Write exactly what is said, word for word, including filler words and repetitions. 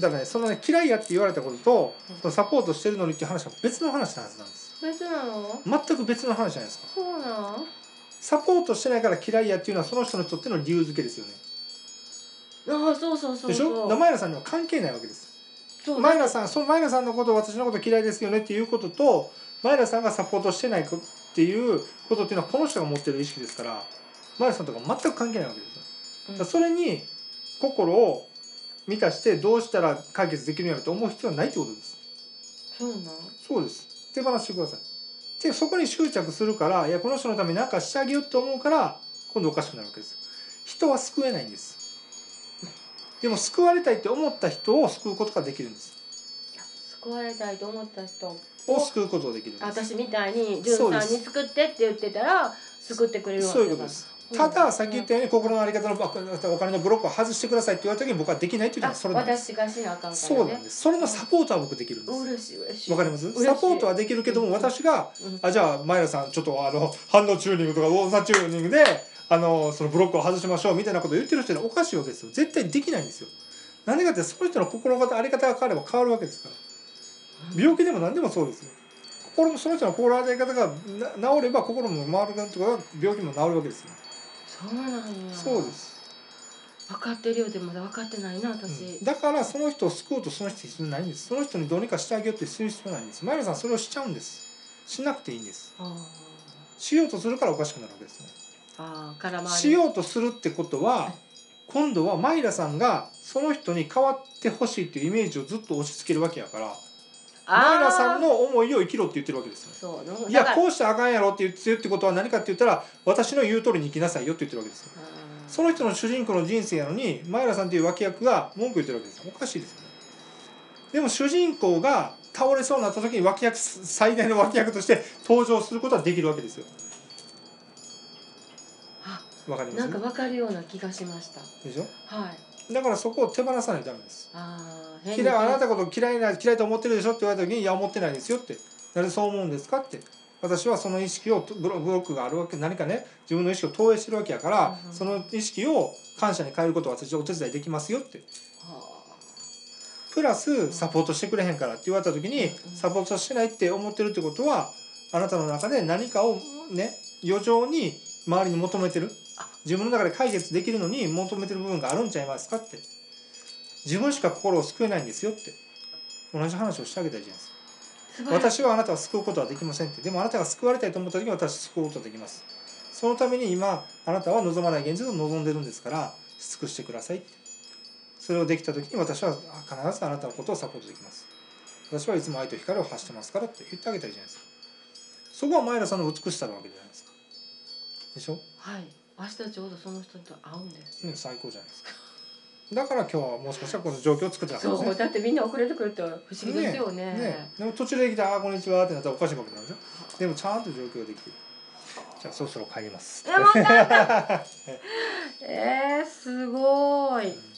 だからね、そのね嫌いやって言われたことと、うん、サポートしてるのにっていう話は別の話なはずなんです。別なの？全く別の話じゃないですか。そうなの？サポートしてないから嫌いやっていうのはその人にとっての理由付けですよね。ああ、そうそうそうそう。でしょ？前田さんには関係ないわけです。前田さん、その前田さんのことを私のこと嫌いですよねっていうことと、前田さんがサポートしてないっていうことっていうのはこの人が持ってる意識ですから、前田さんとか全く関係ないわけですよ、うん、だからそれに心を満たしてどうしたら解決できるんやろと思う必要はないってことです。そうなの？そうです。手放してください。でそこに執着するから、いやこの人のために何かしてあげようと思うから今度おかしくなるわけです。人は救えないんです。でも救われたいって思った人を救うことができるんです。いや、救われたいと思った人を救うことができるんです。私みたいにじゅんさんに救ってって言ってたら救ってくれるわけだから。そういうことです。たださっき言ったように、心の在り方のお金のブロックを外してくださいって言われた時に僕はできないっていうのはそれなんです。私がしなあかんからね。そうなんです。それのサポートは僕できるんです。嬉しい嬉しい。わかります？サポートはできるけども、私があじゃあ前田さんちょっとあの反応チューニングとか動作チューニングであのそのブロックを外しましょうみたいなことを言ってる人はおかしいわけですよ。絶対できないんですよ。何でかって、その人の心の在り方が変われば変わるわけですから。病気でも何でもそうですよ。心もその人の心の在り方が治れば心も回るなんとか病気も治るわけですよ。そうなんや。そうです。分かってるようでまだ分かってないな私、うん、だからその人を救うとその人必要ないんです。その人にどうにかしてあげようってする必要ないんです。前田さんそれをしちゃうんです。しなくていいんです。しようとするからおかしくなるわけですね。あから回しようとするってことは、今度はマイラさんがその人に変わってほしいっていうイメージをずっと押し付けるわけやから、マイラさんの思いを生きろって言ってるわけですよ。そういやこうしたらあかんやろって言ってるってことは何かって言ったら、私の言う通りに生きなさいよって言ってるわけですよ。その人の主人公の人生やのに、マイラさんという脇役が文句言ってるわけですよ。おかしいですよね。でも主人公が倒れそうになった時に脇役、最大の脇役として登場することはできるわけですよ。わかります？なんかわかるような気がしました。でしょ？はい。だからそこを手放さないとダメです。ああ、嫌い、あなたのこと嫌いな嫌いと思ってるでしょって言われた時に、いや思ってないですよって、なんでそう思うんですかって、私はその意識をブロックがあるわけ、何かね自分の意識を投影してるわけやから、うん、その意識を感謝に変えることは私はお手伝いできますよって。プラスサポートしてくれへんからって言われた時に、うん、サポートしてないって思ってるってことは、あなたの中で何かをね余剰に周りに求めてる。自分の中で解決できるのに求めてる部分があるんちゃいますかって、自分しか心を救えないんですよって、同じ話をしてあげたいじゃないですか。私はあなたを救うことはできませんって。でもあなたが救われたいと思った時に私救うことはできます。そのために今あなたは望まない現実を望んでるんですから、尽くしてくださいって。それをできた時に私は必ずあなたのことをサポートできます。私はいつも愛と光を発してますからって言ってあげたいじゃないですか。そこは前田さんの美しさなわけじゃないですか。でしょ？はい。明日ちょうどその人と会うんですよ。うん、最高じゃないですか。だから今日はもしかしたらこの状況を作ってたからね。そう、だってみんな遅れてくるって不思議ですよね。ねねでも途中で来て「あこんにちは」ってなったらおかしいわけなんでしょ。でもちゃんと状況できてる。じゃあそろそろ帰ります。え、もう帰った。えー、すごい。うん